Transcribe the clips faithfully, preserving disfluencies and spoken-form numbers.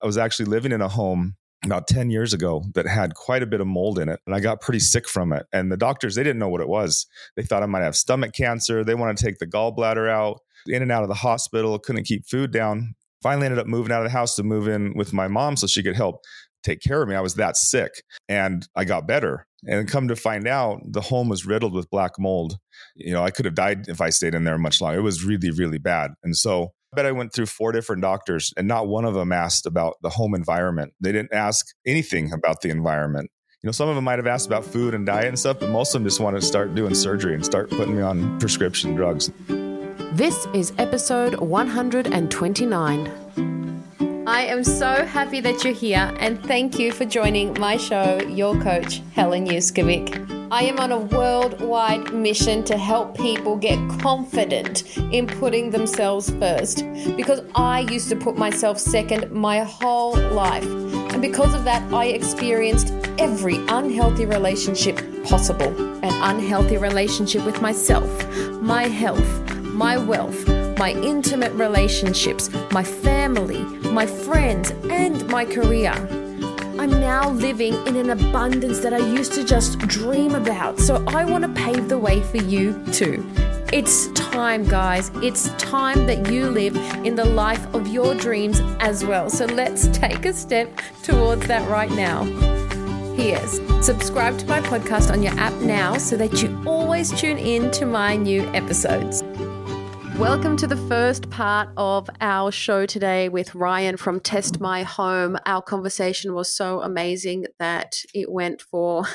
I was actually living in a home about ten years ago that had quite a bit of mold in it. And I got pretty sick from it. And the doctors, they didn't know what it was. They thought I might have stomach cancer. They wanted to take the gallbladder out. In and out of the hospital, couldn't keep food down. Finally ended up moving out of the house to move in with my mom so she could help take care of me. I was that sick and I got better. And come to find out, the home was riddled with black mold. You know, I could have died if I stayed in there much longer. It was really, really bad. And so I bet I went through four different doctors and not one of them asked about the home environment. They didn't ask anything about the environment. You know, some of them might have asked about food and diet and stuff, but most of them just wanted to start doing surgery and start putting me on prescription drugs. This is episode one hundred twenty-nine. I am so happy that you're here and thank you for joining my show, Your Coach, Helen Uskovic. I am on a worldwide mission to help people get confident in putting themselves first, because I used to put myself second my whole life. And because of that, I experienced every unhealthy relationship possible. An unhealthy relationship with myself, my health, my wealth, my intimate relationships, my family, my friends, and my career. I'm now living in an abundance that I used to just dream about, so I want to pave the way for you too. It's time, guys. It's time that you live in the life of your dreams as well. So let's take a step towards that right now. Yes. Subscribe to my podcast on your app now so that you always tune in to my new episodes. Welcome to the first part of our show today with Ryan from Test My Home. Our conversation was so amazing that it went for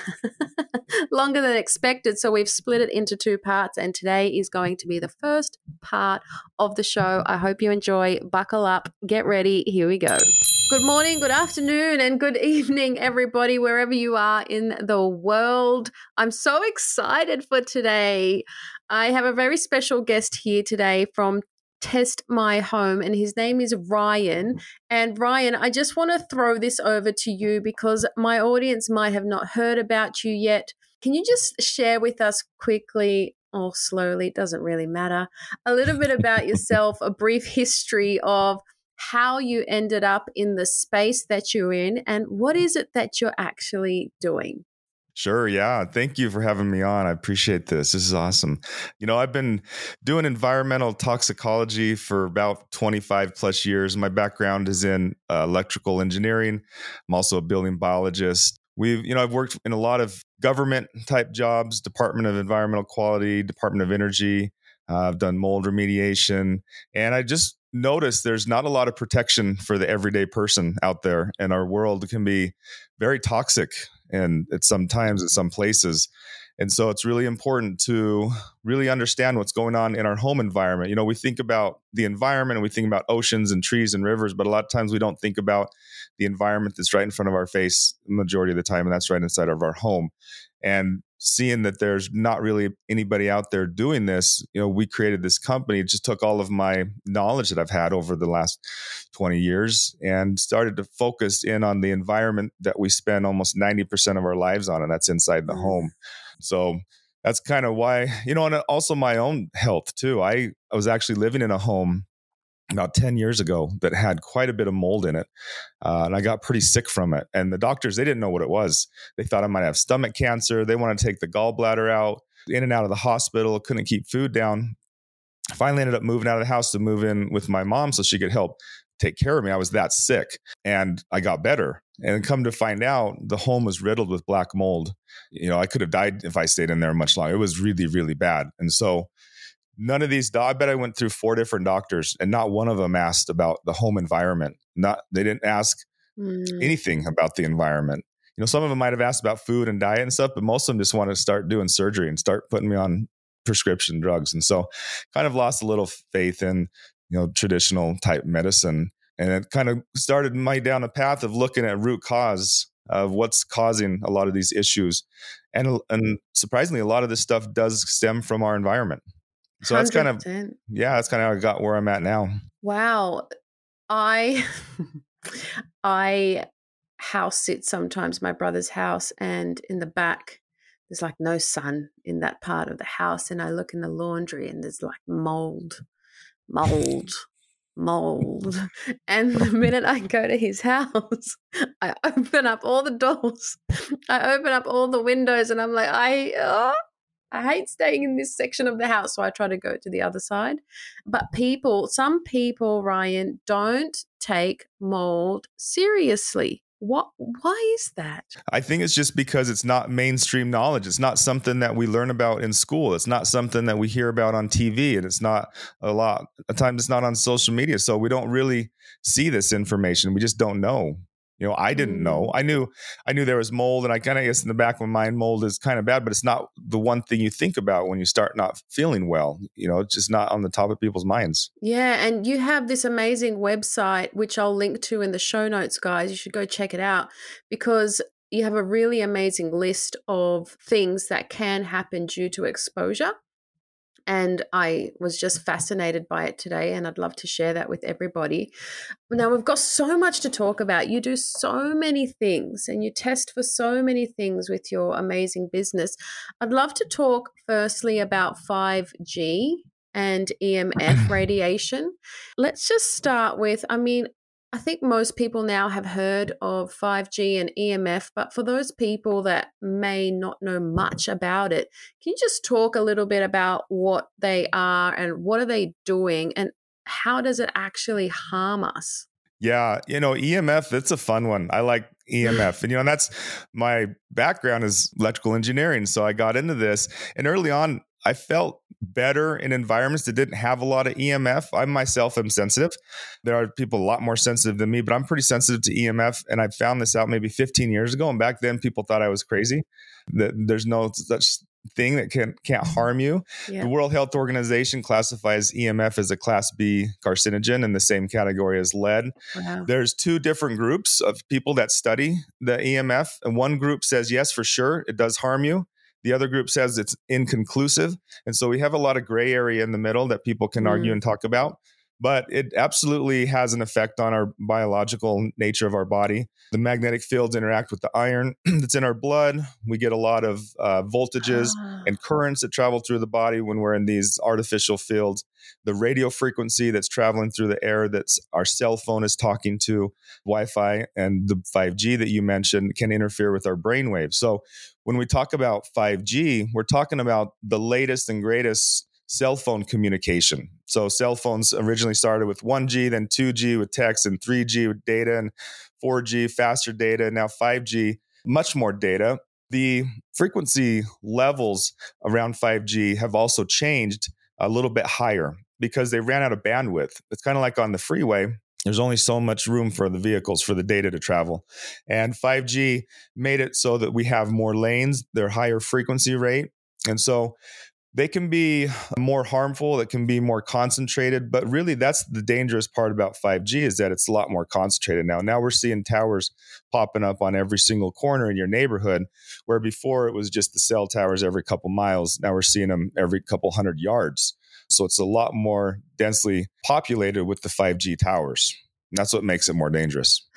longer than expected. So we've split it into two parts, and today is going to be the first part of the show. I hope you enjoy. Buckle up, get ready. Here we go. Good morning, good afternoon, and good evening, everybody, wherever you are in the world. I'm so excited for today. I have a very special guest here today from Test My Home, and his name is Ryan. And Ryan, I just want to throw this over to you because my audience might have not heard about you yet. Can you just share with us quickly, or slowly, it doesn't really matter, a little bit about yourself, a brief history of how you ended up in the space that you're in, and what is it that you're actually doing? Sure. Yeah. Thank you for having me on. I appreciate this. This is awesome. You know, I've been doing environmental toxicology for about twenty-five plus years. My background is in uh, electrical engineering. I'm also a building biologist. We've, you know, I've worked in a lot of government type jobs, Department of Environmental Quality, Department of Energy. Uh, I've done mold remediation, and I just notice there's not a lot of protection for the everyday person out there, and our world can be very toxic and at some times at some places. And so it's really important to really understand what's going on in our home environment. You know, we think about the environment and we think about oceans and trees and rivers, but a lot of times we don't think about the environment that's right in front of our face the majority of the time, and that's right inside of our home. And seeing that there's not really anybody out there doing this, you know, we created this company. It just took all of my knowledge that I've had over the last twenty years and started to focus in on the environment that we spend almost ninety percent of our lives on, and that's inside the home. So that's kind of why, you know, and also my own health too. I, I was actually living in a home about ten years ago that had quite a bit of mold in it. Uh, and I got pretty sick from it. And the doctors, they didn't know what it was. They thought I might have stomach cancer. They wanted to take the gallbladder out. In and out of the hospital, couldn't keep food down. Finally ended up moving out of the house to move in with my mom so she could help take care of me. I was that sick and I got better. And come to find out, the home was riddled with black mold. You know, I could have died if I stayed in there much longer. It was really, really bad. And so none of these, do- I bet I went through four different doctors and not one of them asked about the home environment. Not, they didn't ask mm. anything about the environment. You know, some of them might've asked about food and diet and stuff, but most of them just wanted to start doing surgery and start putting me on prescription drugs. And so kind of lost a little faith in you know, traditional type medicine. And it kind of started me down a path of looking at root cause of what's causing a lot of these issues. And and surprisingly, a lot of this stuff does stem from our environment. So one hundred percent. That's kind of, yeah, that's kind of how I got where I'm at now. Wow. I, I house sit sometimes, my brother's house, and in the back, there's like no sun in that part of the house. And I look in the laundry and there's like mold, mold. mold. And the minute I go to his house, I open up all the doors, I open up all the windows, and I'm like, I oh, I hate staying in this section of the house, so I try to go to the other side. But people, some people, Ryan, don't take mold seriously. What? Why is that? I think it's just because it's not mainstream knowledge. It's not something that we learn about in school. It's not something that we hear about on T V, and it's not a lot. At times, it's not on social media, so we don't really see this information. We just don't know. You know, I didn't know. I knew, I knew there was mold, and I kind of guess in the back of my mind, mold is kind of bad, but it's not the one thing you think about when you start not feeling well. You know, it's just not on the top of people's minds. Yeah, and you have this amazing website, which I'll link to in the show notes, guys. You should go check it out, because you have a really amazing list of things that can happen due to exposure. And I was just fascinated by it today, and I'd love to share that with everybody. Now, we've got so much to talk about. You do so many things and you test for so many things with your amazing business. I'd love to talk firstly about five G and E M F radiation. Let's just start with, I mean, I think most people now have heard of five G and E M F, but for those people that may not know much about it, can you just talk a little bit about what they are and what are they doing and how does it actually harm us? Yeah, you know, E M F, it's a fun one. I like E M F. And, you know, and that's my background is electrical engineering. So I got into this, and early on, I felt better in environments that didn't have a lot of E M F. I myself am sensitive. There are people a lot more sensitive than me, but I'm pretty sensitive to E M F. And I found this out maybe fifteen years ago. And back then people thought I was crazy, that there's no such thing that can, can't harm you. Yeah. The World Health Organization classifies E M F as a class B carcinogen in the same category as lead. Wow. There's two different groups of people that study the E M F. And one group says, yes, for sure, it does harm you. The other group says it's inconclusive. And so we have a lot of gray area in the middle that people can mm. argue and talk about. But it absolutely has an effect on our biological nature of our body. The magnetic fields interact with the iron that's in our blood. We get a lot of uh, voltages ah. and currents that travel through the body when we're in these artificial fields. The radio frequency that's traveling through the air that our cell phone is talking to, Wi-Fi, and the five G that you mentioned can interfere with our brain waves. So when we talk about five G, we're talking about the latest and greatest cell phone communication. So cell phones originally started with one G, then two G with text, and three G with data, and four G, faster data, and now five G, much more data. The frequency levels around five G have also changed a little bit higher because they ran out of bandwidth. It's kind of like on the freeway. There's only so much room for the vehicles, for the data to travel. And five G made it so that we have more lanes, they're higher frequency rate. And so they can be more harmful, it can be more concentrated, but really that's the dangerous part about five G is that it's a lot more concentrated now. Now we're seeing towers popping up on every single corner in your neighborhood, where before it was just the cell towers every couple miles. Now we're seeing them every couple hundred yards. So it's a lot more densely populated with the five G towers. And that's what makes it more dangerous.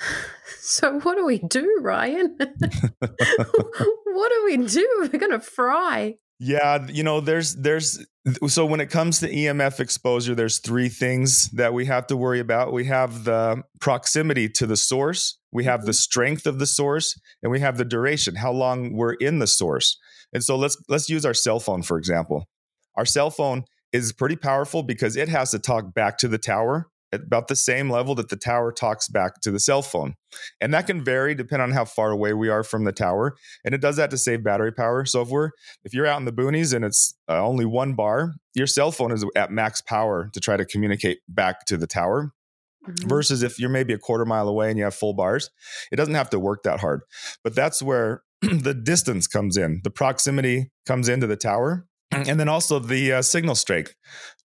So what do we do, Ryan? What do we do? We're going to fry. Yeah, you know, there's there's so when it comes to E M F exposure, there's three things that we have to worry about. We have the proximity to the source, we have the strength of the source, and we have the duration, how long we're in the source. And so let's let's use our cell phone, for example. Our cell phone is pretty powerful because it has to talk back to the tower at about the same level that the tower talks back to the cell phone. And that can vary depending on how far away we are from the tower. And it does that to save battery power. So if we're if you're out in the boonies and it's uh, only one bar, your cell phone is at max power to try to communicate back to the tower. Mm-hmm. Versus if you're maybe a quarter mile away and you have full bars, it doesn't have to work that hard. But that's where the distance comes in. The proximity comes into the tower. And then also the uh, signal strength.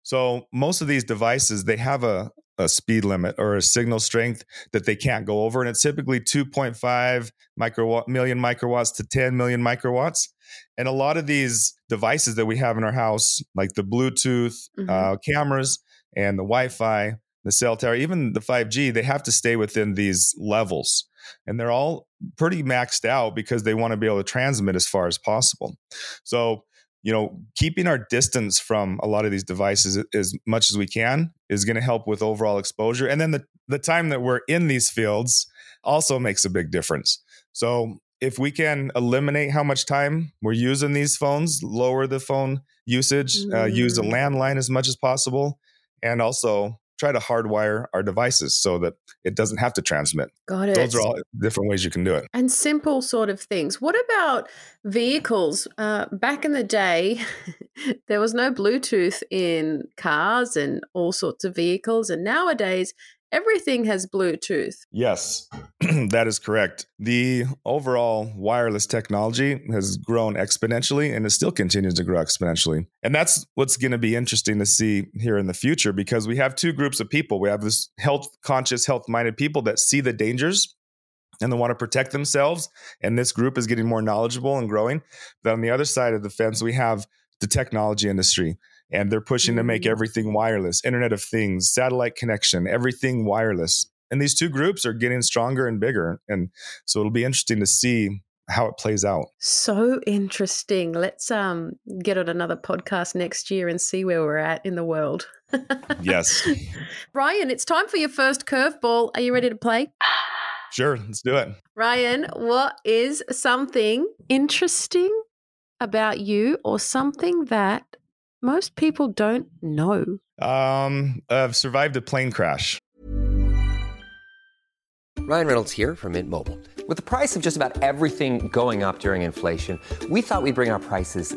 So most of these devices, they have a, a speed limit or a signal strength that they can't go over. And it's typically two point five million microwatts to ten million microwatts. And a lot of these devices that we have in our house, like the Bluetooth mm-hmm. uh, cameras and the Wi-Fi, the cell tower, even the five G, they have to stay within these levels. And they're all pretty maxed out because they want to be able to transmit as far as possible. So, you know, keeping our distance from a lot of these devices as much as we can is going to help with overall exposure. And then the, the time that we're in these fields also makes a big difference. So if we can eliminate how much time we're using these phones, lower the phone usage, mm-hmm. uh, use a landline as much as possible, and also try to hardwire our devices so that it doesn't have to transmit. Got it. Those are all different ways you can do it. And simple sort of things. What about vehicles? Uh, back in the day, there was no Bluetooth in cars and all sorts of vehicles. And nowadays, everything has Bluetooth. Yes, that is correct. The overall wireless technology has grown exponentially, and it still continues to grow exponentially. And that's what's going to be interesting to see here in the future, because we have two groups of people. We have this health-conscious, health-minded people that see the dangers and they want to protect themselves. And this group is getting more knowledgeable and growing. But on the other side of the fence, we have the technology industry. And they're pushing to make everything wireless, Internet of Things, satellite connection, everything wireless. And these two groups are getting stronger and bigger. And so it'll be interesting to see how it plays out. So interesting. Let's um, get on another podcast next year and see where we're at in the world. Yes. Ryan, it's time for your first curveball. Are you ready to play? Sure. Let's do it. Ryan, what is something interesting about you or something that most people don't know? Um, I've survived a plane crash. Ryan Reynolds here from Mint Mobile. With the price of just about everything going up during inflation, we thought we'd bring our prices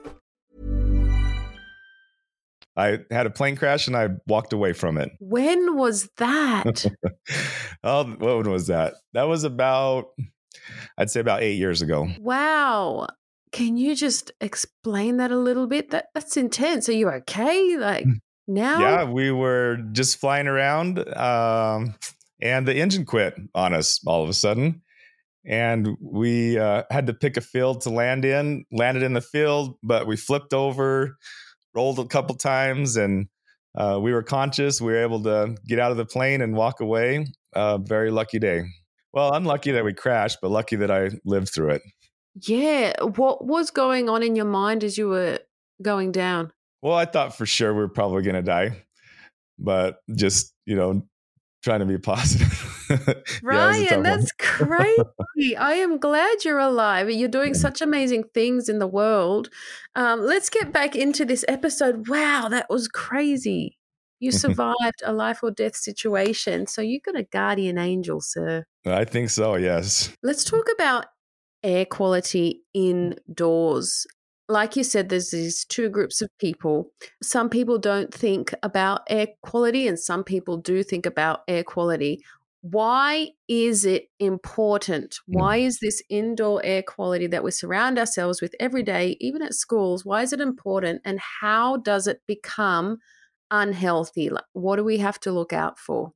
I had a plane crash and I walked away from it. When was that? Oh, what was that? That was about, I'd say about eight years ago. Wow. Can you just explain that a little bit? That that's intense. Are you okay? Like now? Yeah, we were just flying around um, and the engine quit on us all of a sudden. And we uh, had to pick a field to land in, landed in the field, but we flipped over, rolled a couple times, and uh, we were conscious. We were able to get out of the plane and walk away. Uh, very lucky day. Well, unlucky that we crashed, but lucky that I lived through it. Yeah. What was going on in your mind as you were going down? Well, I thought for sure we were probably going to die, but just, you know, trying to be positive. Ryan, yeah, that's crazy. I am glad you're alive. You're doing such amazing things in the world. Um, let's get back into this episode. Wow, that was crazy. You survived a life or death situation. So you got a guardian angel, sir. I think so, yes. Let's talk about air quality indoors. Like you said, there's these two groups of people. Some people don't think about air quality and some people do think about air quality. Why is it important? Why is this indoor air quality that we surround ourselves with every day, even at schools, why is it important and how does it become unhealthy? Like, what do we have to look out for?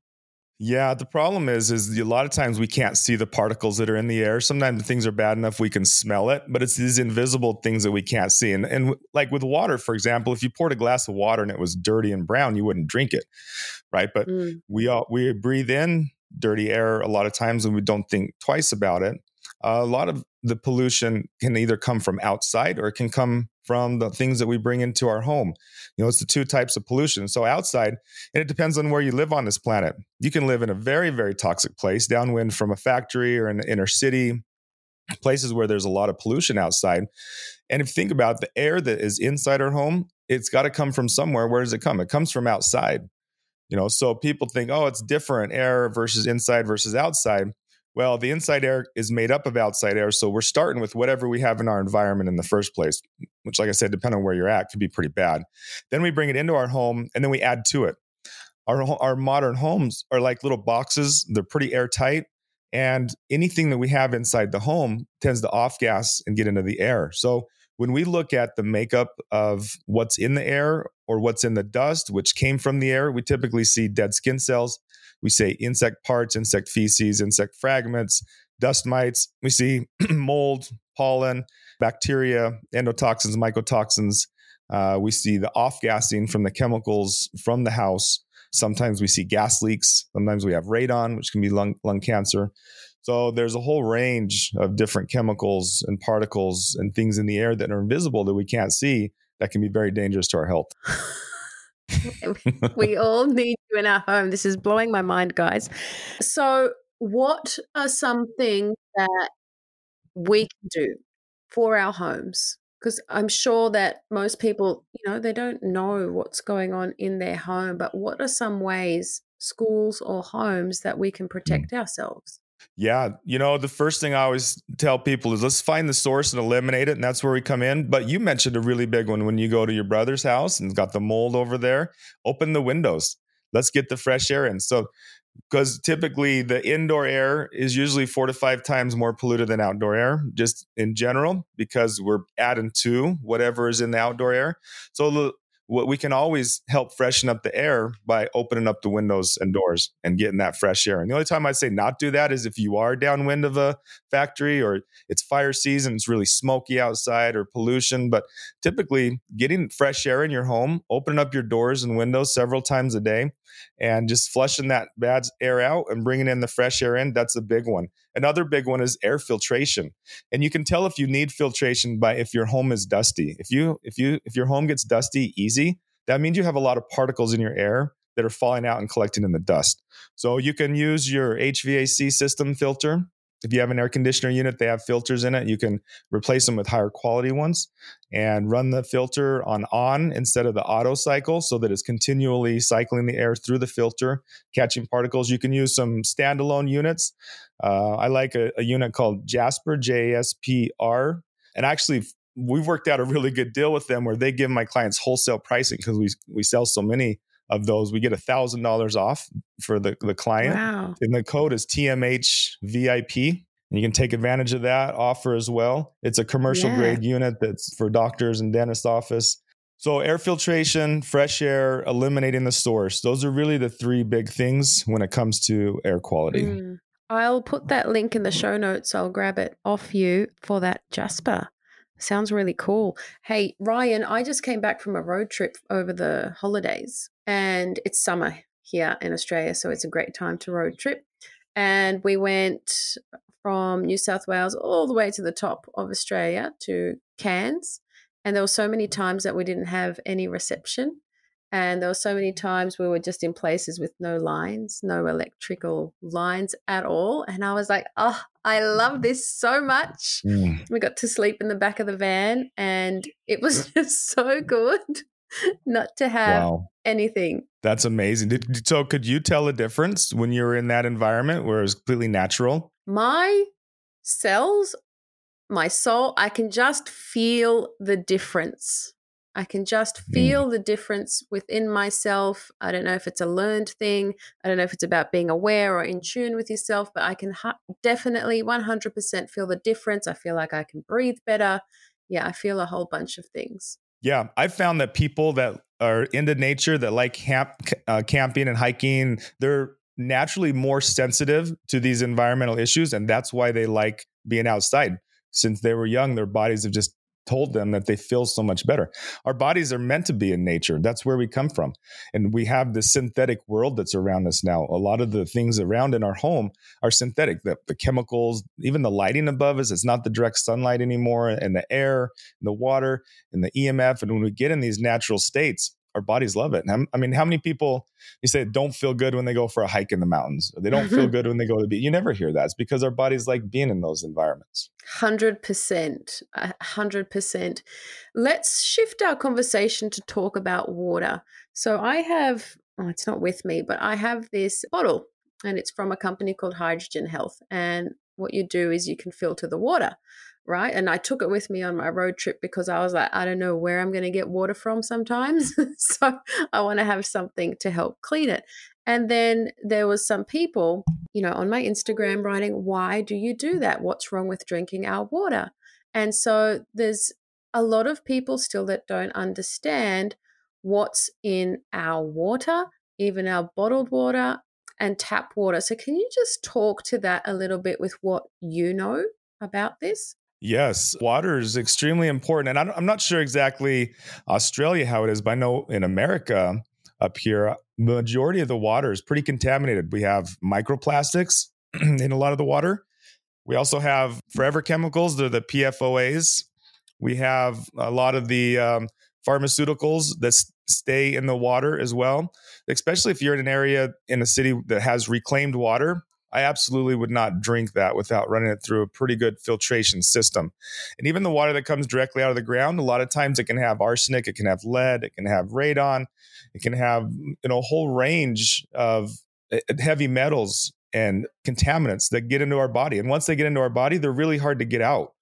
Yeah, the problem is, is a lot of times we can't see the particles that are in the air. Sometimes things are bad enough we can smell it, but it's these invisible things that we can't see. And, and like with water, for example, if you poured a glass of water and it was dirty and brown, you wouldn't drink it, right? But mm. we all, we breathe in dirty air a lot of times and we don't think twice about it. Uh, a lot of the pollution can either come from outside or it can come from the things that we bring into our home. You know, it's the two types of pollution. So outside, and it depends on where you live on this planet. You can live in a very, very toxic place downwind from a factory or in the inner city, places where there's a lot of pollution outside. And if you think about the air that is inside our home, it's got to come from somewhere. Where does it come? It comes from outside. You know, so people think, oh, it's different air versus inside versus outside. well, the inside air is made up of outside air. So we're starting with whatever we have in our environment in the first place, which, like I said, depending on where you're at, could be pretty bad. Then we bring it into our home and then we add to it. Our, our modern homes are like little boxes. They're pretty airtight. And anything that we have inside the home tends to off-gas and get into the air. So when we look at the makeup of what's in the air or what's in the dust, which came from the air, we typically see dead skin cells. We say insect parts, insect feces, insect fragments, dust mites. We see mold, pollen, bacteria, endotoxins, mycotoxins. Uh, we see the off-gassing from the chemicals from the house. Sometimes we see gas leaks. Sometimes we have radon, which can be lung, lung cancer. So there's a whole range of different chemicals and particles and things in the air that are invisible that we can't see that can be very dangerous to our health. We all need you in our home. This is blowing my mind, guys. So what are some things that we can do for our homes? Because I'm sure that most people, you know, they don't know what's going on in their home, but what are some ways, schools or homes, that we can protect ourselves? Yeah. You know, the first thing I always tell people is let's find the source and eliminate it. And that's where we come in. But you mentioned a really big one. When you go to your brother's house and it's got the mold over there, open the windows. Let's get the fresh air in. So, because typically the indoor air is usually four to five times more polluted than outdoor air, just in general, because we're adding to whatever is in the outdoor air. So the, what we can always help freshen up the air by opening up the windows and doors and getting that fresh air. And the only time I say not do that is if you are downwind of a factory or it's fire season, it's really smoky outside or pollution. But typically getting fresh air in your home, opening up your doors and windows several times a day and just flushing that bad air out and bringing in the fresh air in, that's a big one. Another big one is air filtration. And you can tell if you need filtration by if your home is dusty. If you if you if your home gets dusty easy, that means you have a lot of particles in your air that are falling out and collecting in the dust. So you can use your H V A C system filter. If you have an air conditioner unit, they have filters in it. You can replace them with higher quality ones and run the filter on on instead of the auto cycle so that it's continually cycling the air through the filter, catching particles. You can use some standalone units. Uh, I like a, a unit called JASPR, J A S P R. And actually, we've worked out a really good deal with them where they give my clients wholesale pricing because we, we sell so many of those. We get one thousand dollars off for the, the client. Wow. And the code is T M H V I P. And you can take advantage of that offer as well. It's a commercial yeah. grade unit that's for doctors and dentist office. So air filtration, fresh air, eliminating the source. Those are really the three big things when it comes to air quality. Mm. I'll put that link in the show notes. I'll grab it off you for that Jasper. Sounds really cool. Hey, Ryan, I just came back from a road trip over the holidays and it's summer here in Australia, so it's a great time to road trip. And we went from New South Wales all the way to the top of Australia to Cairns. And there were so many times that we didn't have any reception. And there were so many times we were just in places with no lines, no electrical lines at all. And I was like, oh, I love this so much. Mm. We got to sleep in the back of the van and it was just so good not to have wow. anything. That's amazing. Did, so could you tell a difference when you were in that environment where it was completely natural? My cells, my soul, I can just feel the difference. I can just feel the difference within myself. I don't know if it's a learned thing. I don't know if it's about being aware or in tune with yourself, but I can ha- definitely one hundred percent feel the difference. I feel like I can breathe better. Yeah, I feel a whole bunch of things. Yeah, I found that people that are into nature, that like camp, uh, camping and hiking, they're naturally more sensitive to these environmental issues. And that's why they like being outside. Since they were young, their bodies have just told them that they feel so much better. Our bodies are meant to be in nature. That's where we come from. And we have this synthetic world that's around us now. A lot of the things around in our home are synthetic. The, the chemicals, even the lighting above us, it's not the direct sunlight anymore, and the air, and the water, and the E M F. And when we get in these natural states, our bodies love it. And I'm, I mean, how many people, you say, don't feel good when they go for a hike in the mountains, or they don't feel good when they go to the beach. You never hear that. It's because our bodies like being in those environments. one hundred percent. one hundred percent. Let's shift our conversation to talk about water. So I have, oh, it's not with me, but I have this bottle and it's from a company called Hydrogen Health. And what you do is you can filter the water, right? And I took it with me on my road trip because I was like, I don't know where I'm going to get water from sometimes. So I want to have something to help clean it. And then there was some people, you know, on my Instagram writing, why do you do that? What's wrong with drinking our water? And so there's a lot of people still that don't understand what's in our water, even our bottled water and tap water. So can you just talk to that a little bit with what you know about this? Yes, water is extremely important. And I'm not sure exactly Australia how it is, but I know in America up here, majority of the water is pretty contaminated. We have microplastics in a lot of the water. We also have forever chemicals. They're the P F O As. We have a lot of the um, pharmaceuticals that stay in the water as well, especially if you're in an area in a city that has reclaimed water. I absolutely would not drink that without running it through a pretty good filtration system. And even the water that comes directly out of the ground, a lot of times it can have arsenic, it can have lead, it can have radon, it can have, you know, a whole range of heavy metals and contaminants that get into our body. And once they get into our body, they're really hard to get out.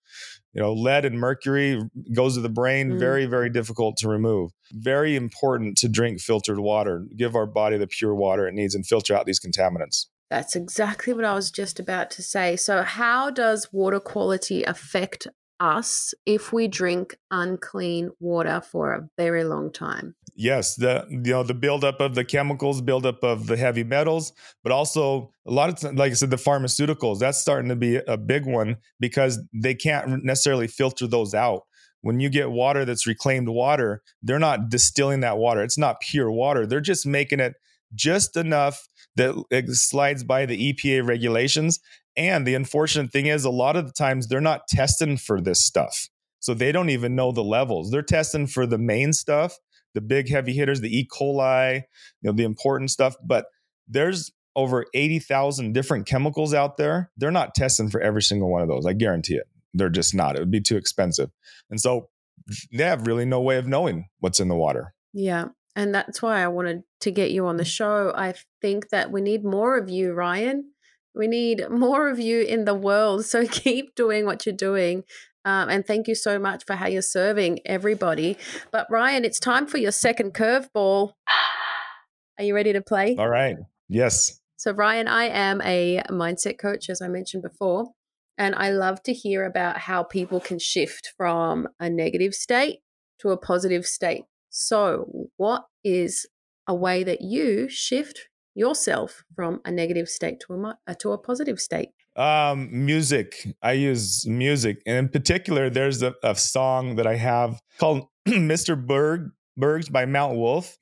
You know, lead and mercury goes to the brain, mm. very, very difficult to remove. Very important to drink filtered water, give our body the pure water it needs and filter out these contaminants. That's exactly what I was just about to say. So how does water quality affect us if we drink unclean water for a very long time? Yes, the you know the buildup of the chemicals, buildup of the heavy metals, but also a lot of times, like I said, the pharmaceuticals, that's starting to be a big one because they can't necessarily filter those out. When you get water that's reclaimed water, they're not distilling that water. It's not pure water. They're just making it just enough that it slides by the E P A regulations. And the unfortunate thing is a lot of the times they're not testing for this stuff. So they don't even know the levels. They're testing for the main stuff, the big heavy hitters, the E. coli, you know, the important stuff. But there's over eighty thousand different chemicals out there. They're not testing for every single one of those. I guarantee it. They're just not. It would be too expensive. And so they have really no way of knowing what's in the water. Yeah. And that's why I wanted to get you on the show. I think that we need more of you, Ryan. We need more of you in the world. So keep doing what you're doing. Um, and thank you so much for how you're serving everybody. But Ryan, it's time for your second curveball. Are you ready to play? All right. Yes. So Ryan, I am a mindset coach, as I mentioned before, and I love to hear about how people can shift from a negative state to a positive state. So what is a way that you shift yourself from a negative state to a, uh, to a positive state? Um, music. I use music. And in particular, there's a, a song that I have called Mister Berg, Berg's by Mount Wolf.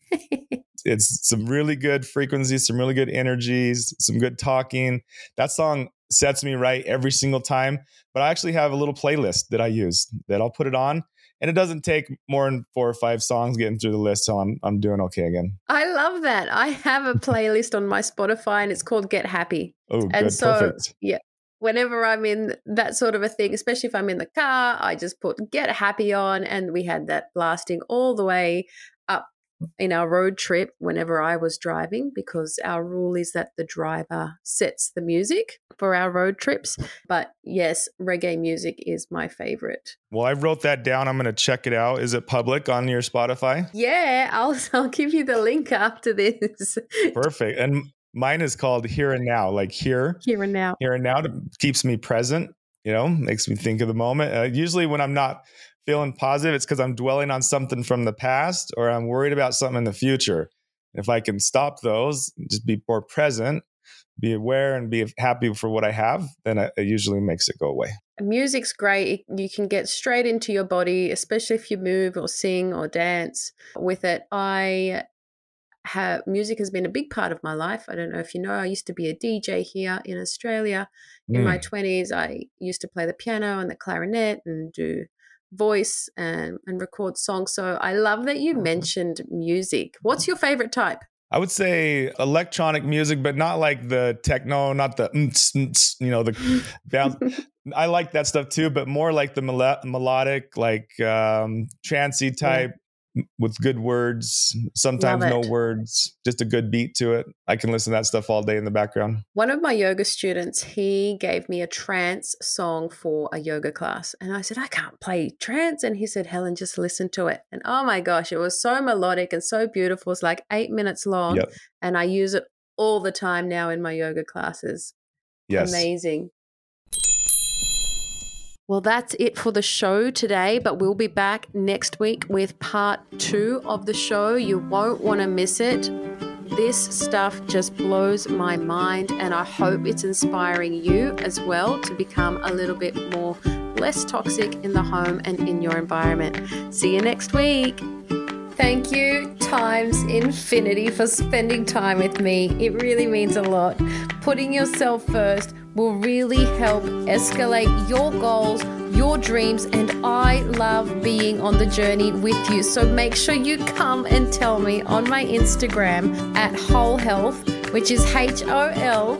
It's some really good frequencies, some really good energies, some good talking. That song sets me right every single time. But I actually have a little playlist that I use that I'll put it on. And it doesn't take more than four or five songs getting through the list, so I'm I'm doing okay again. I love that. I have a playlist on my Spotify, and it's called Get Happy. Oh, and good, so, perfect. Yeah, whenever I'm in that sort of a thing, especially if I'm in the car, I just put Get Happy on, and we had that blasting all the way up in our road trip whenever I was driving, because our rule is that the driver sets the music for our road trips. But yes, reggae music is my favorite. Well, I wrote that down. I'm going to check it out. Is it public on your Spotify? Yeah, I'll I'll give you the link after this. Perfect. And mine is called Here and Now, like here. Here and now. Here and now keeps me present, you know, makes me think of the moment. Uh, usually when I'm not feeling positive, it's because I'm dwelling on something from the past or I'm worried about something in the future. If I can stop those, just be more present, be aware and be happy for what I have, then it usually makes it go away. Music's great. You can get straight into your body, especially if you move or sing or dance with it. I have, music has been a big part of my life. I don't know if you know, I used to be a D J here in Australia. In mm. my twenties, I used to play the piano and the clarinet and do voice and, and record songs. So I love that you mentioned music. What's your favorite type? I would say electronic music, but not like the techno, not the, you know, the bounce. I like that stuff too, but more like the melodic, like um, trancey type, with good words, sometimes no words, just a good beat to it. I can listen to that stuff all day in the background. One of my yoga students, he gave me a trance song for a yoga class. And I said, I can't play trance. And he said, Helen, just listen to it. And oh my gosh, it was so melodic and so beautiful. It's like eight minutes long. Yep. And I use it all the time now in my yoga classes. Yes. Amazing. Well, that's it for the show today, but we'll be back next week with part two of the show. You won't want to miss it. This stuff just blows my mind, and I hope it's inspiring you as well to become a little bit more less toxic in the home and in your environment. See you next week. Thank you times infinity for spending time with me. It really means a lot. Putting yourself first will really help escalate your goals, your dreams, and I love being on the journey with you. So make sure you come and tell me on my Instagram at Whole Health, which is H O L